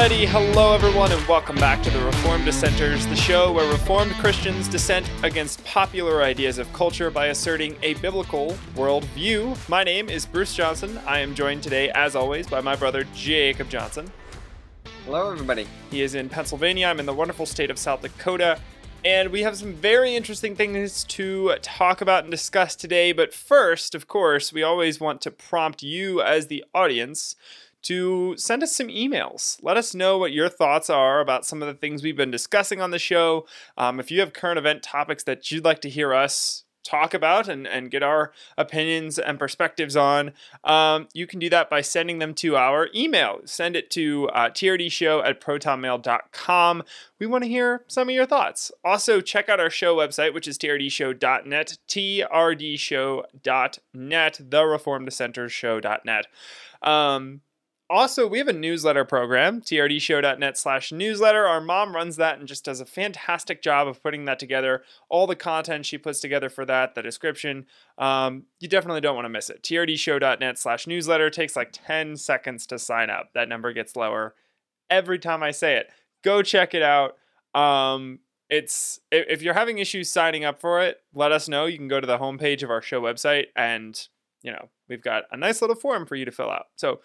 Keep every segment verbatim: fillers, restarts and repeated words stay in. Alrighty, hello everyone and welcome back to the Reformed Dissenters, the show where Reformed Christians dissent against popular ideas of culture by asserting a biblical worldview. My name is Bruce Johnson. I am joined today, as always, by my brother Jacob Johnson. Hello everybody. He is in Pennsylvania. I'm in the wonderful state of South Dakota. And we have some very interesting things to talk about and discuss today. But first, of course, we always want to prompt you as the audience to send us some emails. Let us know what your thoughts are about some of the things we've been discussing on the show. Um, if you have current event topics that you'd like to hear us talk about and, and get our opinions and perspectives on, um, you can do that by sending them to our email. Send it to uh, T R D show at protonmail dot com. We want to hear some of your thoughts. Also, check out our show website, which is T R D show dot net, T R D show dot net, the Reformed Dissenters show dot net. Um, Also, we have a newsletter program, T R D show dot net slash newsletter. Our mom runs that and just does a fantastic job of putting that together. All the content she puts together for that, the description, um, you definitely don't want to miss it. T R D show dot net slash newsletter takes like ten seconds to sign up. That number gets lower every time I say it. Go check it out. Um, it's if you're having issues signing up for it, let us know. You can go to the homepage of our show website and, you know, we've got a nice little form for you to fill out. So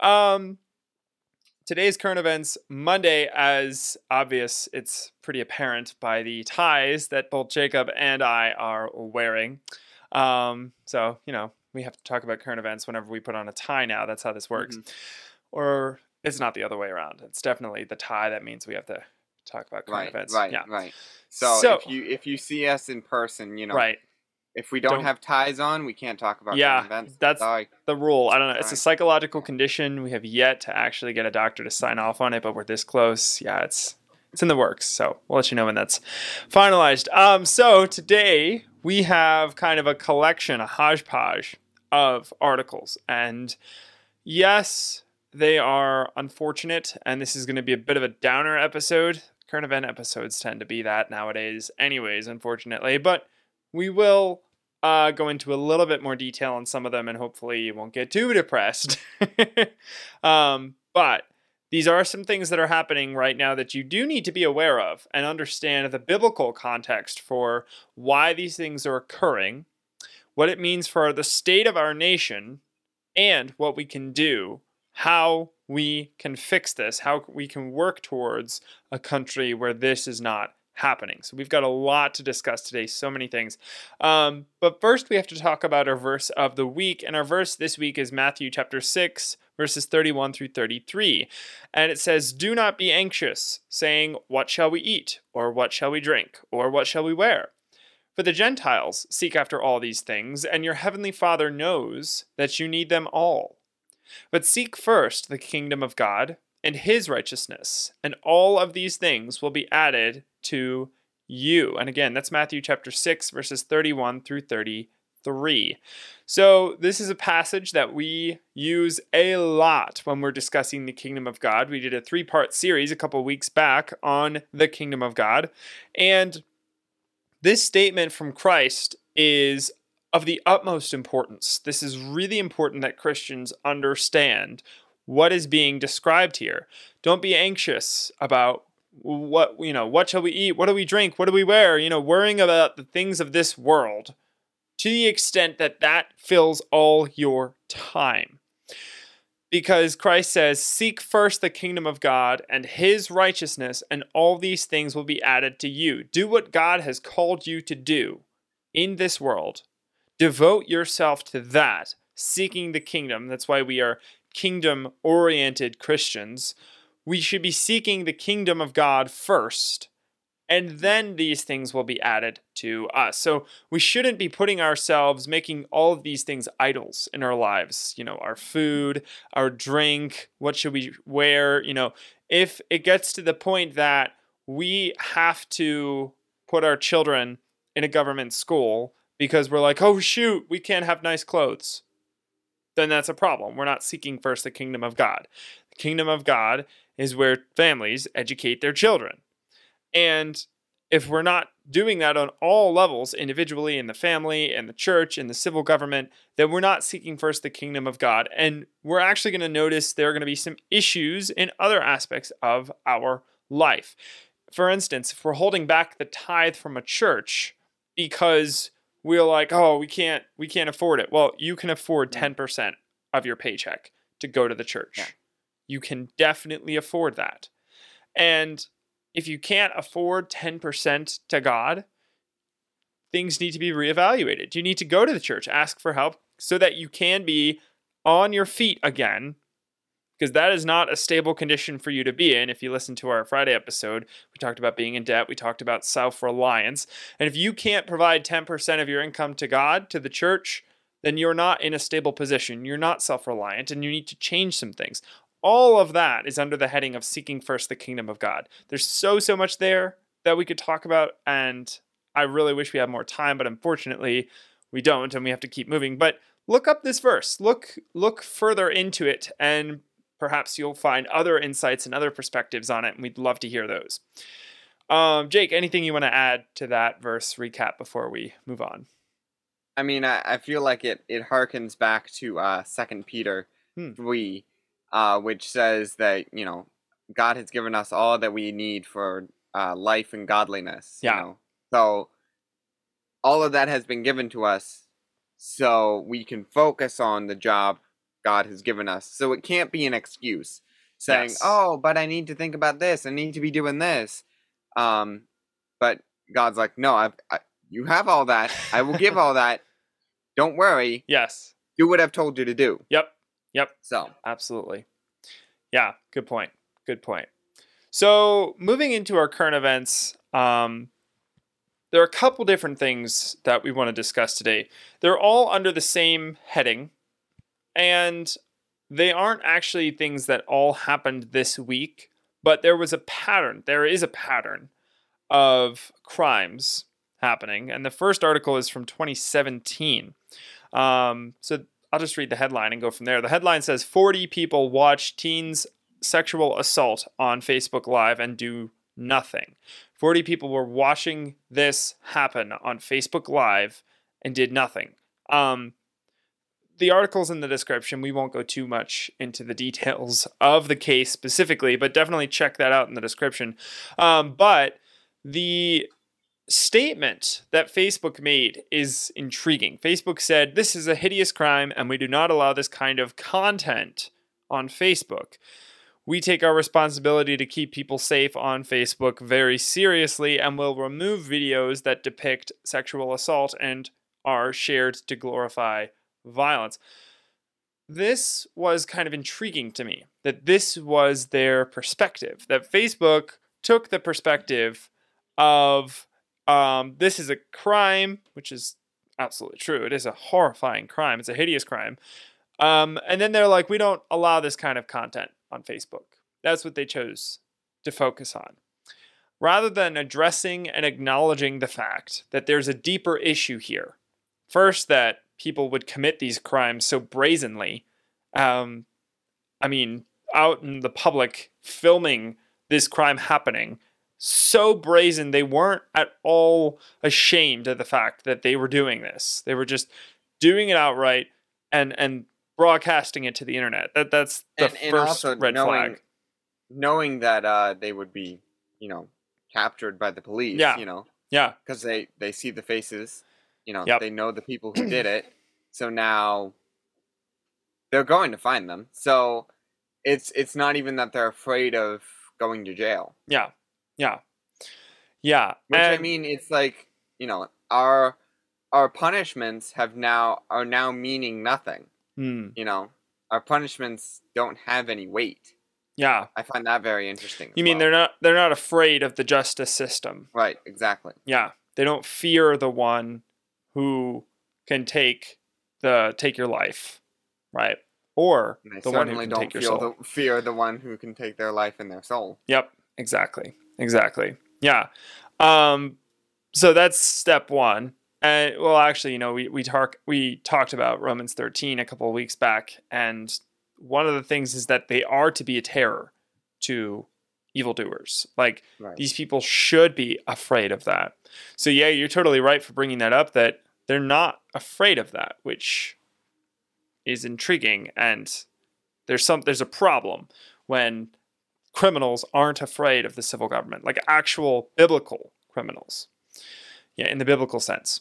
um, today's current events, Monday, as obvious, it's pretty apparent by the ties that both Jacob and I are wearing. Um, so, you know, we have to talk about current events whenever we put on a tie now. That's how this works. Mm-hmm. Or it's not the other way around. It's definitely the tie that means we have to talk about current right, events. Right, yeah. right. So, so if you if you see us in person, you know. Right. If we don't, don't have ties on, we can't talk about yeah, current events. That's Sorry. the rule. I don't know. It's a psychological condition. We have yet to actually get a doctor to sign off on it, but we're this close. Yeah, it's it's in the works. So we'll let you know when that's finalized. Um, so today we have kind of a collection, a hodgepodge of articles. And yes, they are unfortunate. And this is going to be a bit of a downer episode. Current event episodes tend to be that nowadays anyways, unfortunately. But we will uh, go into a little bit more detail on some of them, and hopefully you won't get too depressed. um, but these are some things that are happening right now that you do need to be aware of and understand the biblical context for why these things are occurring, what it means for the state of our nation, and what we can do, how we can fix this, how we can work towards a country where this is not happening. So we've got a lot to discuss today, so many things. Um, but first we have to talk about our verse of the week, and our verse this week is Matthew chapter six, verses thirty-one through thirty-three. And it says, "Do not be anxious, saying, what shall we eat? Or what shall we drink? Or what shall we wear? For the Gentiles seek after all these things, and your heavenly Father knows that you need them all. But seek first the kingdom of God and his righteousness, and all of these things will be added to you." And again, that's Matthew chapter six, verses thirty-one through thirty-three. So this is a passage that we use a lot when we're discussing the kingdom of God. We did a three-part series a couple weeks back on the kingdom of God. And this statement from Christ is of the utmost importance. This is really important that Christians understand what is being described here. Don't be anxious about what, you know, what shall we eat? What do we drink? What do we wear? You know, worrying about the things of this world to the extent that that fills all your time. Because Christ says, "Seek first the kingdom of God and his righteousness, and all these things will be added to you." Do what God has called you to do in this world. Devote yourself to that, seeking the kingdom. That's why we are kingdom-oriented Christians. We should be seeking the kingdom of God first, and then these things will be added to us. So we shouldn't be putting ourselves, making all of these things idols in our lives. You know, our food, our drink, what should we wear? You know, if it gets to the point that we have to put our children in a government school because we're like, oh shoot, we can't have nice clothes, then that's a problem. We're not seeking first the kingdom of God. The kingdom of God is where families educate their children. And if we're not doing that on all levels, individually, in the family, and the church, and the civil government, that we're not seeking first the kingdom of God. And we're actually going to notice there are going to be some issues in other aspects of our life. For instance, if we're holding back the tithe from a church because we're like, oh, we can't we can't afford it. Well, you can afford ten percent of your paycheck to go to the church. Yeah. You can definitely afford that. And if you can't afford ten percent to God, things need to be reevaluated. You need to go to the church, ask for help so that you can be on your feet again, because that is not a stable condition for you to be in. If you listen to our Friday episode, we talked about being in debt. We talked about self-reliance. And if you can't provide ten percent of your income to God, to the church, then you're not in a stable position. You're not self-reliant, and you need to change some things. All of that is under the heading of seeking first the kingdom of God. There's so, so much there that we could talk about, and I really wish we had more time, but unfortunately we don't, and we have to keep moving. But look up this verse. Look, look further into it, and perhaps you'll find other insights and other perspectives on it, and we'd love to hear those. Um, Jake, anything you want to add to that verse recap before we move on? I mean, I, I feel like it it harkens back to uh, Second Peter three, uh, which says that, you know, God has given us all that we need for uh, life and godliness. Yeah. You know? So all of that has been given to us so we can focus on the job God has given us. So it can't be an excuse saying, yes. oh, but I need to think about this. I need to be doing this. Um, but God's like, no, I've, I, you have all that. I will give all that. Don't worry. Yes. Do what I've told you to do. Yep. Yep. So absolutely. Yeah. Good point. Good point. So moving into our current events, um, there are a couple different things that we want to discuss today. They're all under the same heading. And they aren't actually things that all happened this week, but there was a pattern. There is a pattern of crimes happening. And the first article is from twenty seventeen. Um, so I'll just read the headline and go from there. The headline says, forty people watch teens sexual assault on Facebook Live and do nothing. forty people were watching this happen on Facebook Live and did nothing. Um... The article's in the description. We won't go too much into the details of the case specifically, but definitely check that out in the description. Um, but the statement that Facebook made is intriguing. Facebook said, "This is a hideous crime, and we do not allow this kind of content on Facebook. We take our responsibility to keep people safe on Facebook very seriously and will remove videos that depict sexual assault and are shared to glorify violence." This was kind of intriguing to me, that this was their perspective, that Facebook took the perspective of um, this is a crime, which is absolutely true. It is a horrifying crime. It's a hideous crime. Um, and then they're like, we don't allow this kind of content on Facebook. That's what they chose to focus on, rather than addressing and acknowledging the fact that there's a deeper issue here. First, that people would commit these crimes so brazenly. Um, I mean, out in the public, filming this crime happening, so brazen, they weren't at all ashamed of the fact that they were doing this. They were just doing it outright and and broadcasting it to the internet. That that's the and, and first red knowing, flag. Knowing that uh, they would be, you know, captured by the police. Yeah. You know. Yeah. Because they they see the faces. You know, yep. They know the people who did it, so now they're going to find them. So it's it's not even that they're afraid of going to jail. Yeah, yeah, yeah. Which and, I mean, it's like, you know, our our punishments have now are now meaning nothing. Hmm. You know, our punishments don't have any weight. Yeah, I find that very interesting. You mean well. they're not they're not afraid of the justice system? Right. Exactly. Yeah, they don't fear the one who can take the take your life, right? Or the one who can take your soul. Certainly don't fear the one who can take their life and their soul. Yep, exactly, exactly. Yeah. Um, so that's step one. And well, actually, you know, we we talk we talked about Romans thirteen a couple of weeks back, and one of the things is that they are to be a terror to evildoers. Like, right. These people should be afraid of that. So yeah, you're totally right for bringing that up, that they're not afraid of that, which is intriguing. And there's some, there's a problem when criminals aren't afraid of the civil government, like actual biblical criminals. Yeah, in the biblical sense.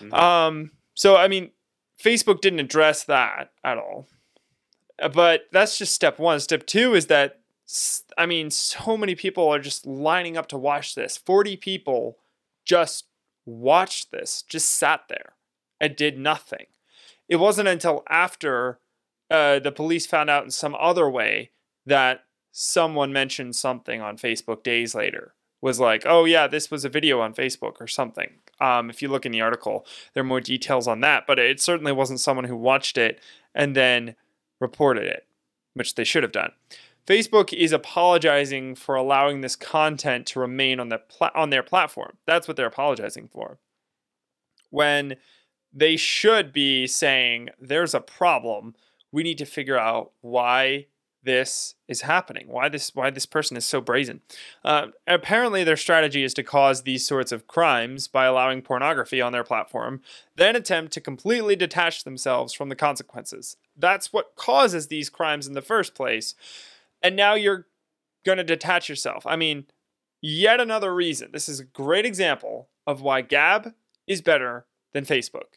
Mm-hmm. Um, so, I mean, Facebook didn't address that at all. But that's just step one. Step two is that, I mean, so many people are just lining up to watch this. forty people just watched this, just sat there and did nothing. It wasn't until after uh, the police found out in some other way that someone mentioned something on Facebook days later. Was like, oh yeah, this was a video on Facebook or something. Um, if you look in the article, there are more details on that, but it certainly wasn't someone who watched it and then reported it, which they should have done. Facebook is apologizing for allowing this content to remain on the pla- on their platform. That's what they're apologizing for. When they should be saying, there's a problem, we need to figure out why this is happening, why this why this person is so brazen. Uh, apparently their strategy is to cause these sorts of crimes by allowing pornography on their platform, then attempt to completely detach themselves from the consequences. That's what causes these crimes in the first place. And now you're going to detach yourself. I mean, yet another reason. This is a great example of why Gab is better than Facebook.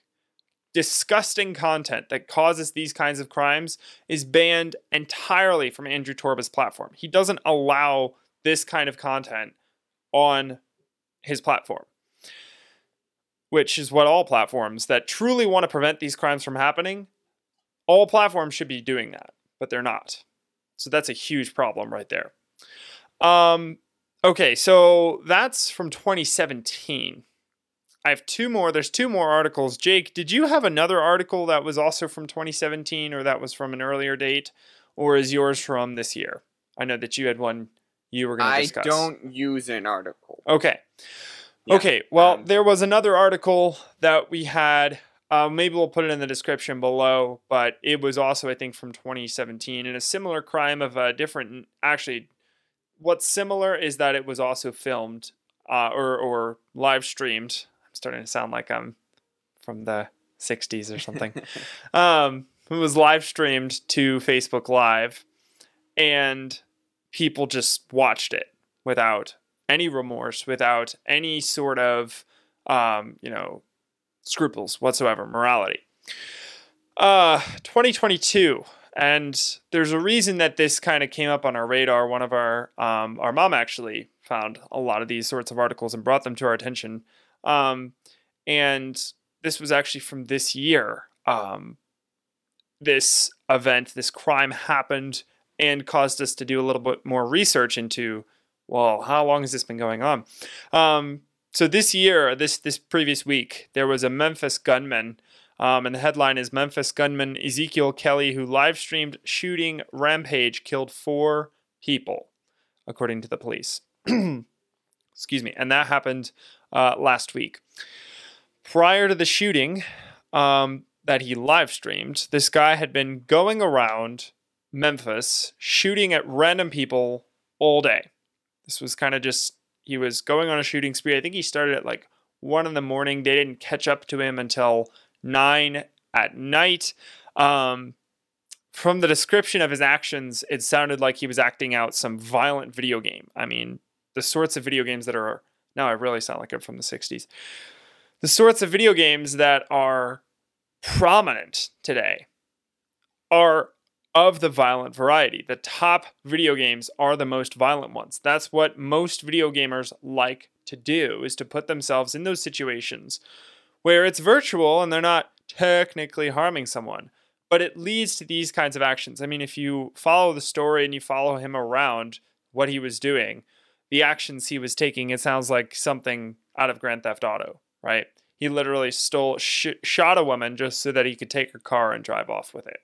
Disgusting content that causes these kinds of crimes is banned entirely from Andrew Torba's platform. He doesn't allow this kind of content on his platform, which is what all platforms that truly want to prevent these crimes from happening, all platforms should be doing that, but they're not. So that's a huge problem right there. Um, okay, so that's from twenty seventeen. I have two more. There's two more articles. Jake, did you have another article that was also from twenty seventeen, or that was from an earlier date, or is yours from this year? I know that you had one you were going to discuss. I don't use an article. Okay. Yeah. Okay. Well, um, there was another article that we had. Uh, maybe we'll put it in the description below, but it was also, I think, from twenty seventeen, and a similar crime of a different, actually, what's similar is that it was also filmed uh, or, or live streamed. Starting to sound like I'm from the sixties or something. um, it was live streamed to Facebook Live, and people just watched it without any remorse, without any sort of, um, you know, scruples whatsoever, morality. Uh, twenty twenty-two, and there's a reason that this kind of came up on our radar. One of our, um, our mom actually found a lot of these sorts of articles and brought them to our attention. Um, and this was actually from this year. Um, this event, this crime happened and caused us to do a little bit more research into, well, how long has this been going on? Um, so this year, this, this previous week, there was a Memphis gunman, um, and the headline is Memphis gunman Ezekiel Kelly, who live streamed shooting rampage, killed four people, according to the police. Excuse me. And that happened Uh, last week. Prior to the shooting um, that he live streamed, this guy had been going around Memphis shooting at random people all day. This was kind of just, he was going on a shooting spree. I think he started at like one in the morning. They didn't catch up to him until nine at night. Um, from the description of his actions, it sounded like he was acting out some violent video game. I mean, the sorts of video games that are Now I really sound like I'm from the sixties. The sorts of video games that are prominent today are of the violent variety. The top video games are the most violent ones. That's what most video gamers like to do, is to put themselves in those situations where it's virtual and they're not technically harming someone. But it leads to these kinds of actions. I mean, if you follow the story and you follow him around, what he was doing, the actions he was taking, it sounds like something out of Grand Theft Auto, right? He literally stole, sh- shot a woman just so that he could take her car and drive off with it.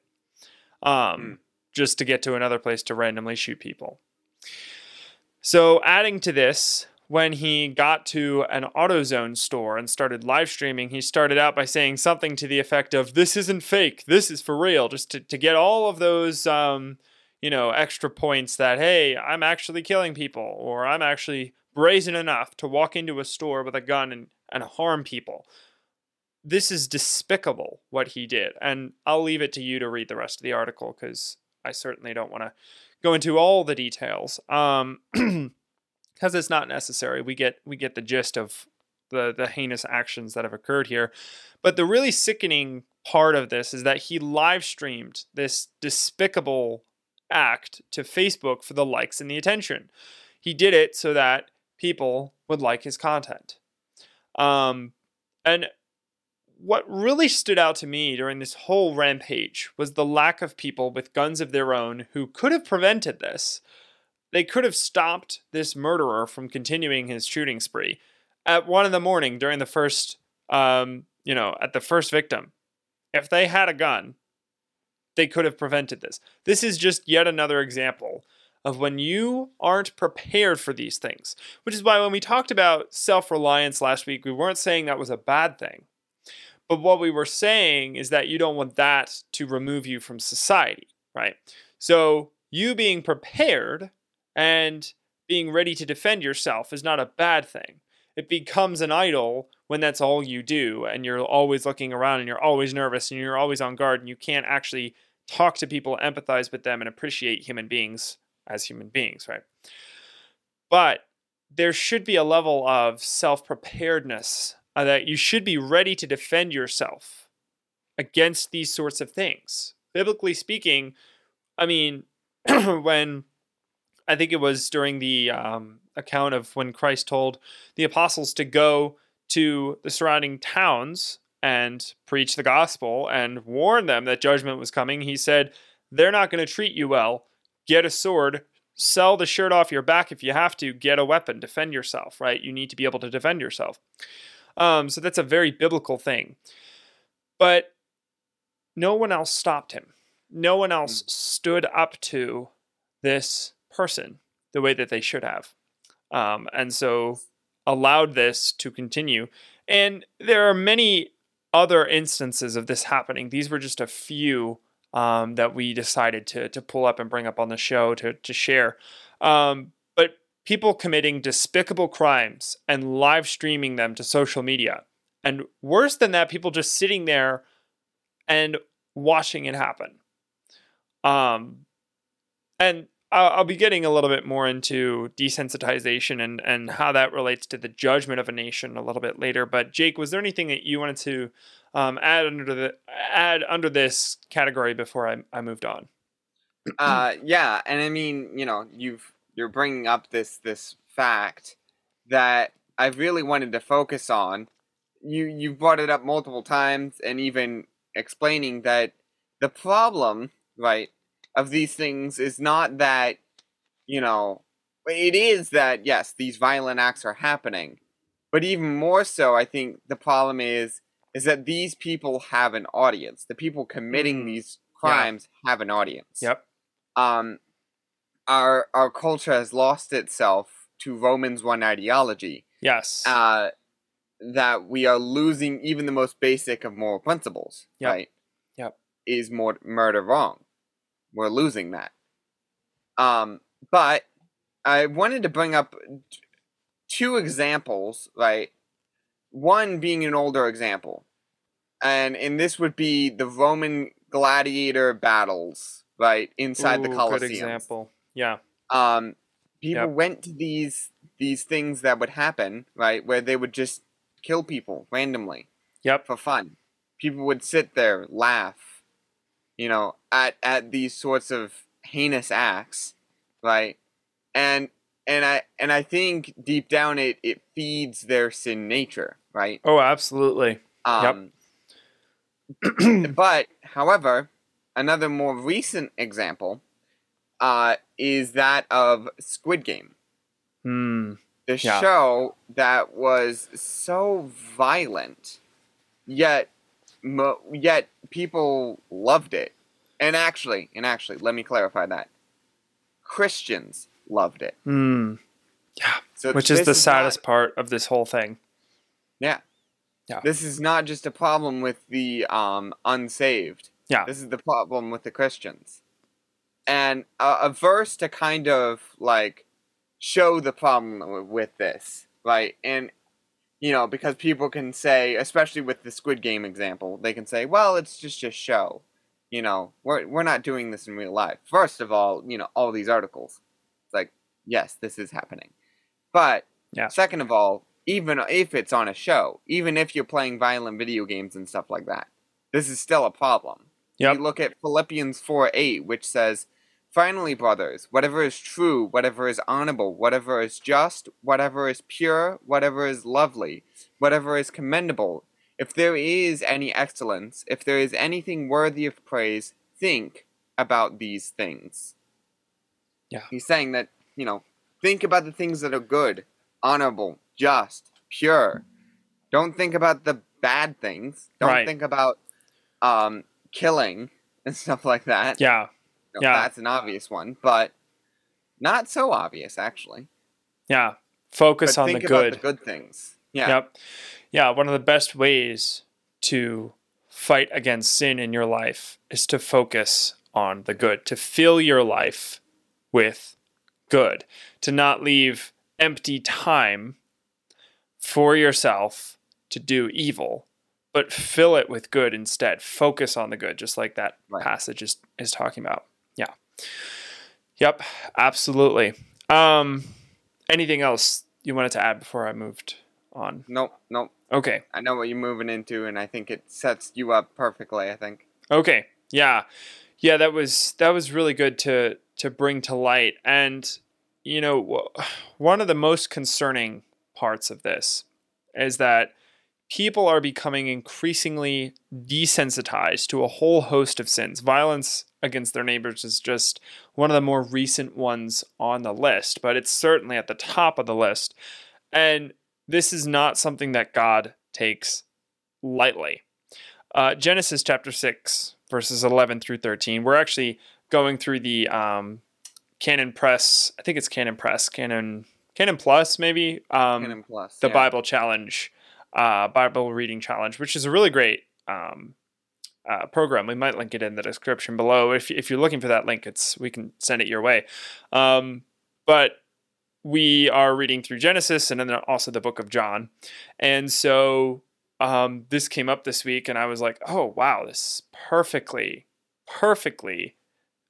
Um, mm. Just to get to another place to randomly shoot people. So adding to this, when he got to an AutoZone store and started live streaming, he started out by saying something to the effect of, this isn't fake, this is for real, just to, to get all of those, um, you know, extra points that, hey, I'm actually killing people, or I'm actually brazen enough to walk into a store with a gun and, and harm people. This is despicable what he did. And I'll leave it to you to read the rest of the article, because I certainly don't want to go into all the details, um, because it's not necessary. We get we get the gist of the, the heinous actions that have occurred here. But the really sickening part of this is that he live streamed this despicable act to Facebook for the likes and the attention. He did it so that people would like his content. Um, and what really stood out to me during this whole rampage was the lack of people with guns of their own who could have prevented this. They could have stopped this murderer from continuing his shooting spree at one in the morning during the first, um, you know, at the first victim. If they had a gun, they could have prevented this. This is just yet another example of when you aren't prepared for these things, which is why when we talked about self-reliance last week, we weren't saying that was a bad thing. But what we were saying is that you don't want that to remove you from society, right? So you being prepared and being ready to defend yourself is not a bad thing. It becomes an idol when that's all you do and you're always looking around and you're always nervous and you're always on guard and you can't actually talk to people, empathize with them, and appreciate human beings as human beings, right? But there should be a level of self-preparedness, Uh, that you should be ready to defend yourself against these sorts of things. Biblically speaking, I mean, when I think it was during the um, account of when Christ told the apostles to go to the surrounding towns and preach the gospel and warn them that judgment was coming, he said, they're not going to treat you well. Get a sword. Sell the shirt off your back if you have to. Get a weapon. Defend yourself, right? You need to be able to defend yourself. Um, so that's a very biblical thing. But no one else stopped him. No one else stood up to this person the way that they should have. Um, and so allowed this to continue. And there are many other instances of this happening. These were just a few um, that we decided to to pull up and bring up on the show to, to share. Um People committing despicable crimes and live streaming them to social media. And worse than that, people just sitting there and watching it happen. Um, and I'll, I'll be getting a little bit more into desensitization and, and how that relates to the judgment of a nation a little bit later. But Jake, was there anything that you wanted to um, add under the add under this category before I, I moved on? Uh, yeah, and I mean, you know, you've You're bringing up this this fact that I really wanted to focus on. You you brought it up multiple times, and even explaining that the problem, right, of these things is not that, you know, it is that, yes, these violent acts are happening. But even more so, I think the problem is is that these people have an audience. The people committing these crimes yeah. have an audience. Yep. Um. Our our culture has lost itself to Romans one ideology. Yes. Uh, that we are losing even the most basic of moral principles, yep. right? Yep. Is more murder wrong? We're losing that. Um, but I wanted to bring up t- two examples, right? One being an older example. And, and this would be the Roman gladiator battles, right? Inside Ooh, the Colosseum. Good example. Yeah. Um, people yep. went to these these things that would happen, right, where they would just kill people randomly. Yep. For fun. People would sit there, laugh, you know, at, at these sorts of heinous acts, right? And and I and I think deep down it, it feeds their sin nature, right? Oh, absolutely. Um, yep. But, however, another more recent example Uh, is that of Squid Game. Mm, the yeah. show that was so violent, yet mo- yet people loved it. And actually, and actually, let me clarify that. Christians loved it. Mm. Yeah, so which is the is saddest not, part of this whole thing. Yeah. yeah. This is not just a problem with the um, unsaved. Yeah. This is the problem with the Christians. and a, a verse to kind of like show the problem with this, right? And you know, because people can say, especially with the Squid Game example, they can say, well, it's just a show. You know, we're we're not doing this in real life. First of all, you know, all these articles. It's like, yes, this is happening. But yeah. Second of all, even if it's on a show, even if you're playing violent video games and stuff like that, this is still a problem. Yep. You look at Philippians four eight, which says, "Finally, brothers, whatever is true, whatever is honorable, whatever is just, whatever is pure, whatever is lovely, whatever is commendable, if there is any excellence, if there is anything worthy of praise, think about these things." Yeah. He's saying that, you know, think about the things that are good, honorable, just, pure. Don't think about the bad things. Don't right. think about um, killing and stuff like that. Yeah. No, yeah, that's an obvious one, but not so obvious actually. Yeah, focus but on think the good, about the good things. Yeah, yep. yeah. One of the best ways to fight against sin in your life is to focus on the good, to fill your life with good, to not leave empty time for yourself to do evil. But fill it with good instead. Focus on the good, just like that right. passage is, is talking about. Yeah. Yep. Absolutely. Um, anything else you wanted to add before I moved on? Nope. Nope. Okay. I know what you're moving into, and I think it sets you up perfectly, I think. Okay. Yeah. Yeah. That was, that was really good to, to bring to light. And, you know, one of the most concerning parts of this is that people are becoming increasingly desensitized to a whole host of sins. Violence against their neighbors is just one of the more recent ones on the list, but it's certainly at the top of the list. And this is not something that God takes lightly. Uh, Genesis chapter six, verses eleven through thirteen. We're actually going through the um, Canon Press. I think it's Canon Press. Canon Canon Plus, maybe? Um, Canon Plus, The yeah. Bible Challenge. Uh, Bible reading challenge, which is a really great um, uh, program. We might link it in the description below. If if you're looking for that link, it's we can send it your way. Um, but we are reading through Genesis and then also the book of John. And so um, this came up this week, and I was like, oh, wow, this perfectly, perfectly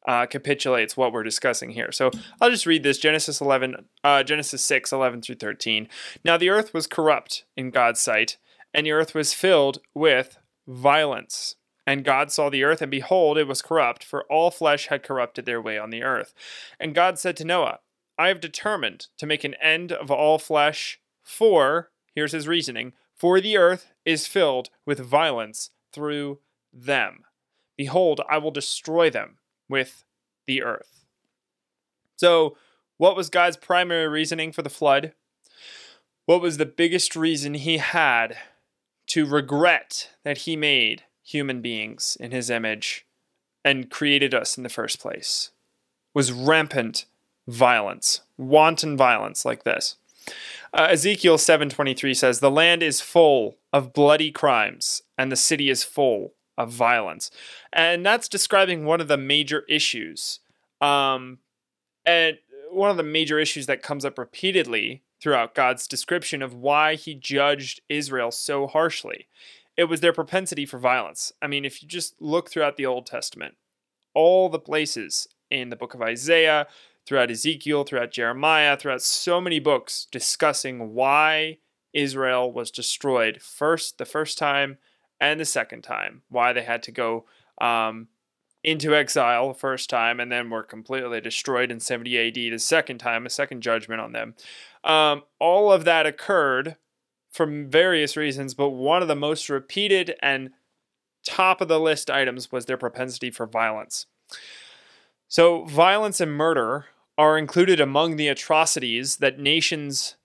uh, capitulates what we're discussing here. So I'll just read this. Genesis eleven, uh, Genesis six, eleven through thirteen. "Now the earth was corrupt in God's sight, and the earth was filled with violence. And God saw the earth, and behold, it was corrupt, for all flesh had corrupted their way on the earth. And God said to Noah, I have determined to make an end of all flesh, for," here's his reasoning, "for the earth is filled with violence through them. Behold, I will destroy them with the earth." So what was God's primary reasoning for the flood? What was the biggest reason he had to regret that he made human beings in his image and created us in the first place? Was rampant violence, wanton violence like this. Uh, Ezekiel seven twenty-three says, "The land is full of bloody crimes, and the city is full of violence." And that's describing one of the major issues. Um, and one of the major issues that comes up repeatedly throughout God's description of why he judged Israel so harshly. It was their propensity for violence. I mean, if you just look throughout the Old Testament, all the places in the book of Isaiah, throughout Ezekiel, throughout Jeremiah, throughout so many books discussing why Israel was destroyed first, the first time, and the second time, why they had to go um, into exile the first time and then were completely destroyed in seventy A D the second time, a second judgment on them. Um, all of that occurred for various reasons, but one of the most repeated and top of the list items was their propensity for violence. So violence and murder are included among the atrocities that nations,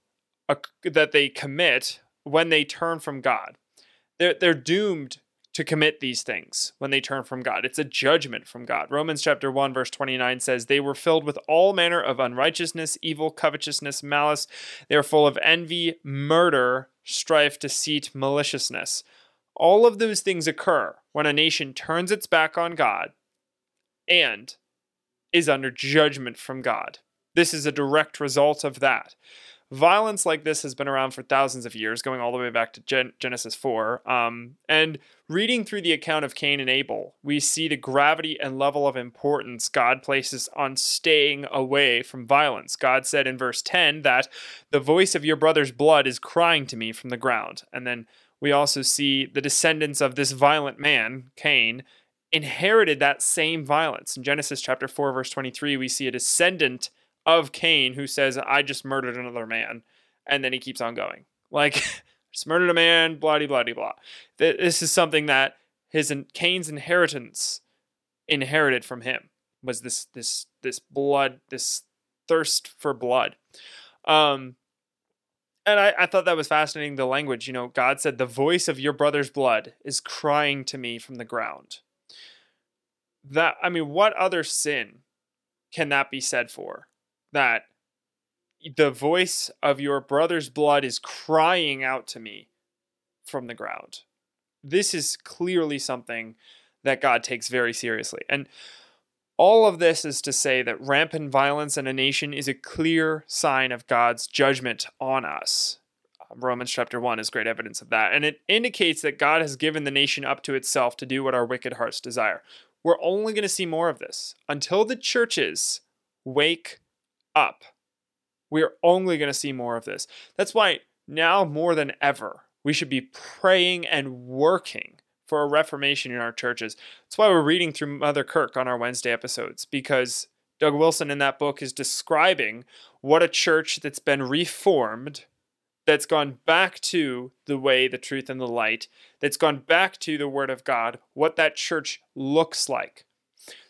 uh, that they commit when they turn from God. They're, they're doomed to commit these things when they turn from God. It's a judgment from God. Romans chapter one, verse twenty-nine says, "They were filled with all manner of unrighteousness, evil, covetousness, malice. They are full of envy, murder, strife, deceit, maliciousness." All of those things occur when a nation turns its back on God and is under judgment from God. This is a direct result of that. Violence like this has been around for thousands of years, going all the way back to Gen- Genesis four. Um, and reading through the account of Cain and Abel, we see the gravity and level of importance God places on staying away from violence. God said in verse ten that the voice of your brother's blood is crying to me from the ground. And then we also see the descendants of this violent man, Cain, inherited that same violence. In Genesis chapter four, verse twenty-three, we see a descendant of Cain who says, I just murdered another man. And then he keeps on going. Like, just murdered a man, blah, blah, blah, blah. This is something that his Cain's inheritance inherited from him, was this this this blood, this thirst for blood. Um, and I, I thought that was fascinating, the language. You know, God said, the voice of your brother's blood is crying to me from the ground. That, I mean, what other sin can that be said for? That the voice of your brother's blood is crying out to me from the ground. This is clearly something that God takes very seriously. And all of this is to say that rampant violence in a nation is a clear sign of God's judgment on us. Romans chapter one is great evidence of that. And it indicates that God has given the nation up to itself to do what our wicked hearts desire. We're only going to see more of this until the churches wake up. We're only going to see more of this. That's why now more than ever, we should be praying and working for a reformation in our churches. That's why we're reading through Mother Kirk on our Wednesday episodes, because Doug Wilson in that book is describing what a church that's been reformed, that's gone back to the way, the truth, and the light, that's gone back to the Word of God, what that church looks like.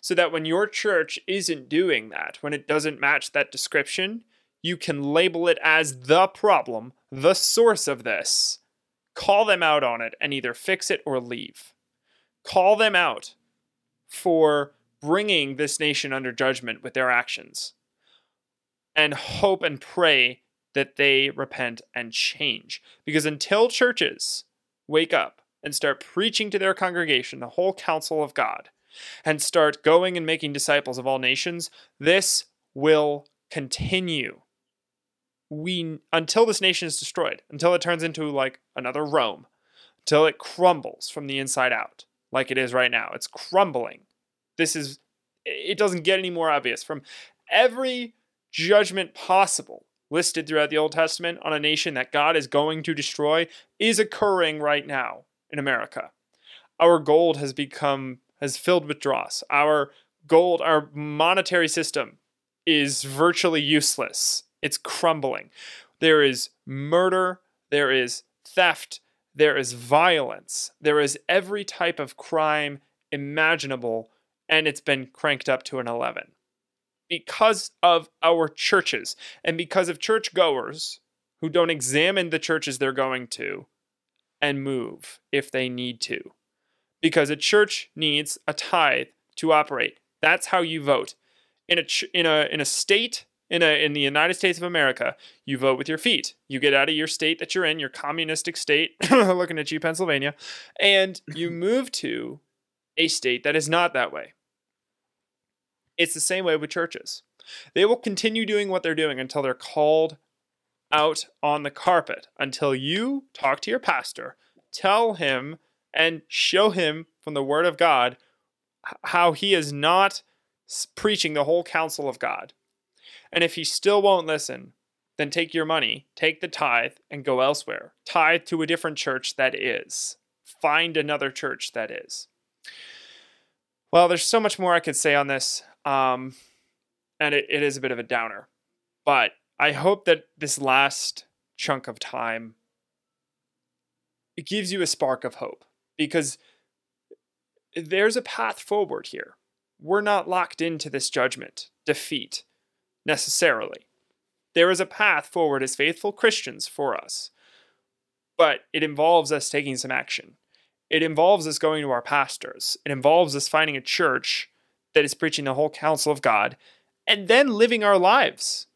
So that when your church isn't doing that, when it doesn't match that description, you can label it as the problem, the source of this. Call them out on it and either fix it or leave. Call them out for bringing this nation under judgment with their actions, and hope and pray that they repent and change. Because until churches wake up and start preaching to their congregation the whole counsel of God, and start going and making disciples of all nations, this will continue. We until this nation is destroyed, until it turns into like another Rome, until it crumbles from the inside out, like it is right now. It's crumbling. This is, it doesn't get any more obvious. From every judgment possible listed throughout the Old Testament on a nation that God is going to destroy is occurring right now in America. Our gold has become, has filled with dross. Our gold, our monetary system is virtually useless. It's crumbling. There is murder. There is theft. There is violence. There is every type of crime imaginable, and it's been cranked up to an eleven. Because of our churches and because of churchgoers who don't examine the churches they're going to and move if they need to. Because a church needs a tithe to operate. That's how you vote. In a ch- in a in a state in a in the United States of America, you vote with your feet. You get out of your state that you're in, your communistic state, looking at you, Pennsylvania, and you move to a state that is not that way. It's the same way with churches. They will continue doing what they're doing until they're called out on the carpet, until you talk to your pastor, tell him and show him from the Word of God how he is not preaching the whole counsel of God. And if he still won't listen, then take your money, take the tithe, and go elsewhere. Tithe to a different church that is. Find another church that is. Well, there's so much more I could say on this, um, and it, it is a bit of a downer. But I hope that this last chunk of time, it gives you a spark of hope. Because there's a path forward here. We're not locked into this judgment, defeat, necessarily. There is a path forward as faithful Christians for us, but it involves us taking some action. It involves us going to our pastors. It involves us finding a church that is preaching the whole counsel of God, and then living our lives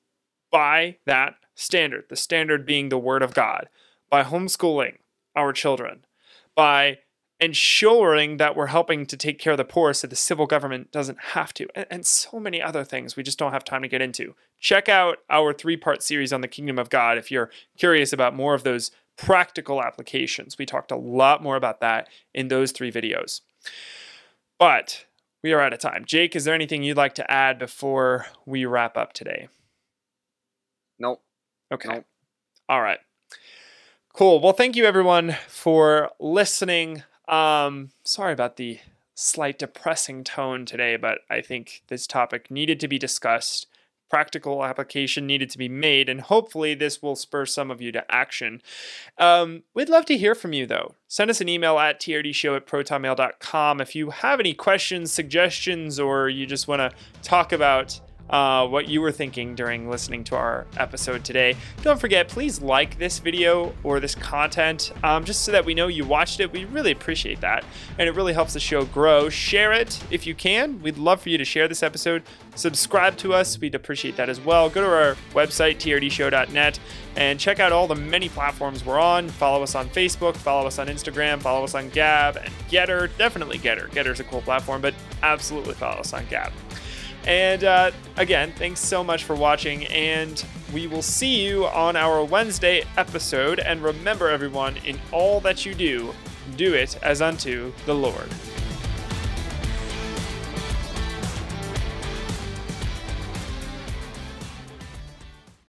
by that standard, the standard being the Word of God, by homeschooling our children, by ensuring that we're helping to take care of the poor so the civil government doesn't have to, and, and so many other things we just don't have time to get into. Check out our three-part series on the kingdom of God if you're curious about more of those practical applications. We talked a lot more about that in those three videos. But we are out of time. Jake, is there anything you'd like to add before we wrap up today? Nope. Okay. Nope. All right. Cool. Well, thank you everyone for listening. Um, sorry about the slight depressing tone today, but I think this topic needed to be discussed. Practical application needed to be made, and hopefully this will spur some of you to action. Um, we'd love to hear from you, though. Send us an email at T R D show at protonmail dot com if you have any questions, suggestions, or you just want to talk about Uh, what you were thinking during listening to our episode today. Don't forget, please like this video or this content, um, just so that we know you watched it. We really appreciate that, and it really helps the show grow. Share it if you can. We'd love for you to share this episode. Subscribe to us. We'd appreciate that as well. Go to our website, T R D show dot net, and check out all the many platforms we're on. Follow us on Facebook, follow us on Instagram, follow us on Gab and Getter. Definitely Getter. Getter's a cool platform, but absolutely follow us on Gab. And uh, again, thanks so much for watching, and we will see you on our Wednesday episode. And remember, everyone, in all that you do, do it as unto the Lord.